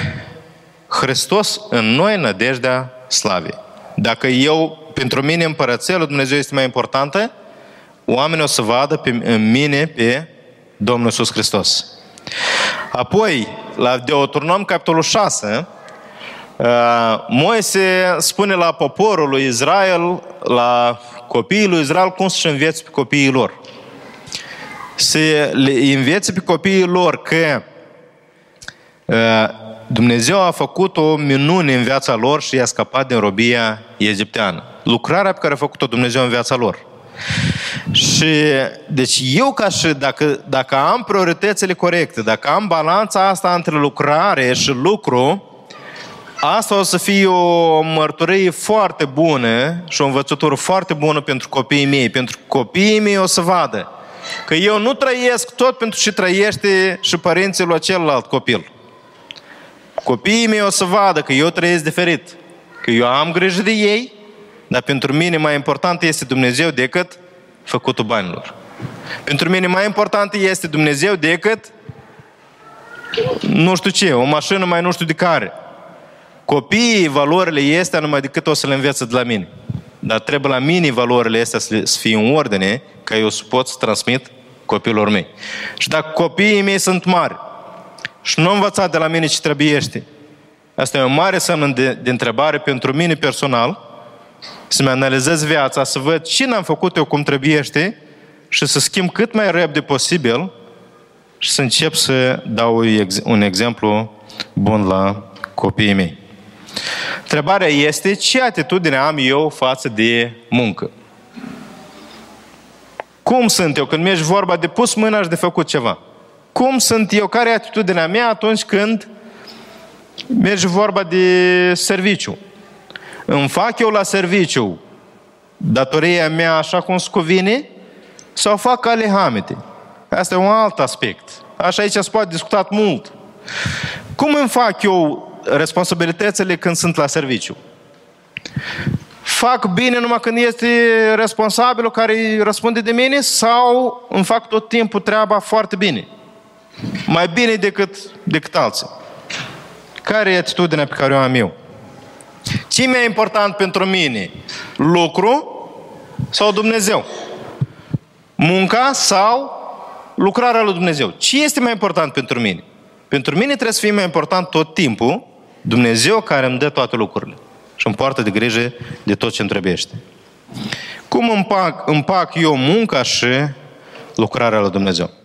Hristos în noi, nădejdea slavei. Dacă eu, pentru mine, împărăția lui Dumnezeu este mai importantă, oamenii o să vadă în mine pe Domnul Iisus Hristos. Apoi, la Deuteronom, capitolul 6, Moise spune la poporul lui Israel, la copiii lui Israel, cum să-și înveți pe copiii lor. Să le înveți pe copiii lor că Dumnezeu a făcut o minune în viața lor și i-a scăpat din robia egipteană. Lucrarea pe care a făcut-o Dumnezeu în viața lor. Și, deci, eu ca și dacă am prioritățile corecte, dacă am balanța asta între lucrare și lucru, asta o să fie o mărturie foarte bună și o învățătură foarte bună pentru copiii mei. Pentru copiii mei o să vadă că eu nu trăiesc tot pentru ce trăiește și părinții lui celălalt copil. Copiii mei o să vadă că eu trăiesc diferit, că eu am grijă de ei, dar pentru mine mai important este Dumnezeu decât făcutul banilor. Pentru mine mai important este Dumnezeu decât nu știu ce, o mașină mai nu știu de care. Copiii, valorile este numai decât o să le învețe de la mine. Dar trebuie la mine valorile astea să fie în ordine, ca eu să pot să transmit copiilor mei. Și dacă copiii mei sunt mari și nu învățat de la mine ce trebuiește, asta e o mare semn de întrebare pentru mine personal, să-mi analizez viața, să văd ce n-am făcut eu cum trebuiește și să schimb cât mai repede posibil și să încep să dau un exemplu bun la copiii mei. Întrebarea este, ce atitudine am eu față de muncă? Cum sunt eu când mi-ești vorba de pus mâna și de făcut ceva? Cum sunt eu? Care e atitudinea mea atunci când merge vorba de serviciu? Îmi fac eu la serviciu datoria mea așa cum se cuvine? Sau fac alehamete? Asta e un alt aspect. Așa aici se poate discutat mult. Cum îmi fac eu responsabilitățile când sunt la serviciu? Fac bine numai când este responsabilul care răspunde de mine sau îmi fac tot timpul treaba foarte bine? Mai bine decât alții. Care e atitudinea pe care o am eu? Ce mai e important pentru mine? Lucru sau Dumnezeu? Munca sau lucrarea lui Dumnezeu? Ce este mai important pentru mine? Pentru mine trebuie să fie mai important tot timpul Dumnezeu, care îmi dă toate lucrurile și îmi poartă de grijă de tot ce îmi trebuiește. Cum împac eu munca și lucrarea lui Dumnezeu?